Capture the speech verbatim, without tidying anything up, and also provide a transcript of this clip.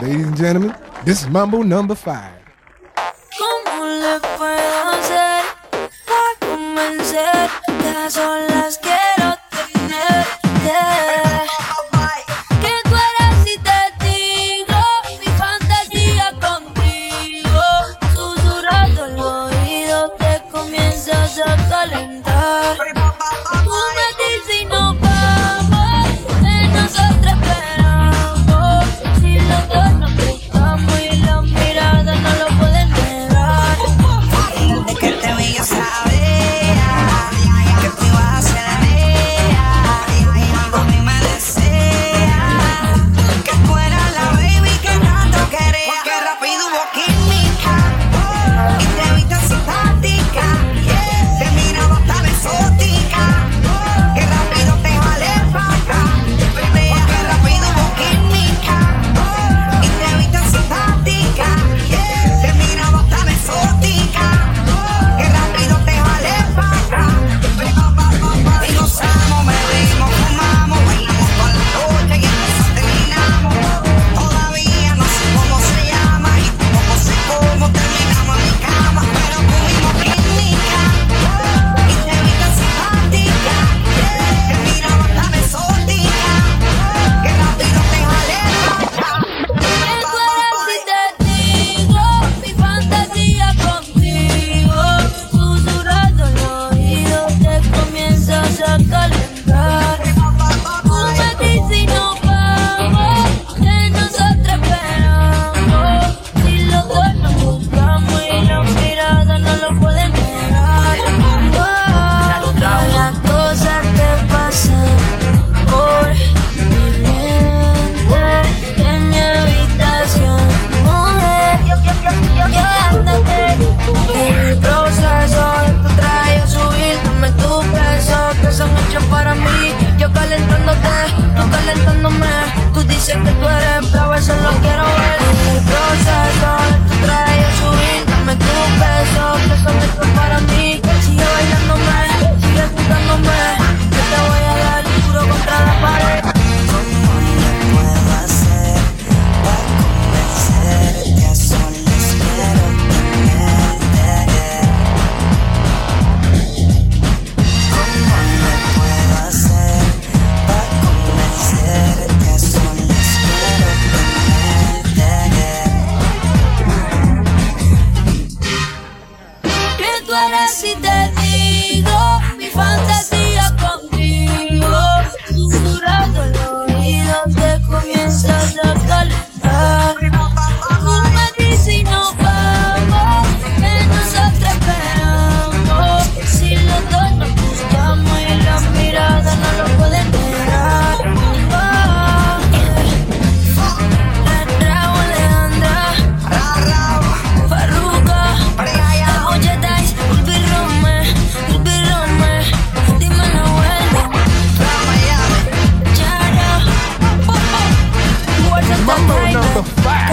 Ladies and gentlemen, this is Mambo number five. ¿Cómo le puedo hacer para convencer que a solas quiero tenerte? Mambo number five.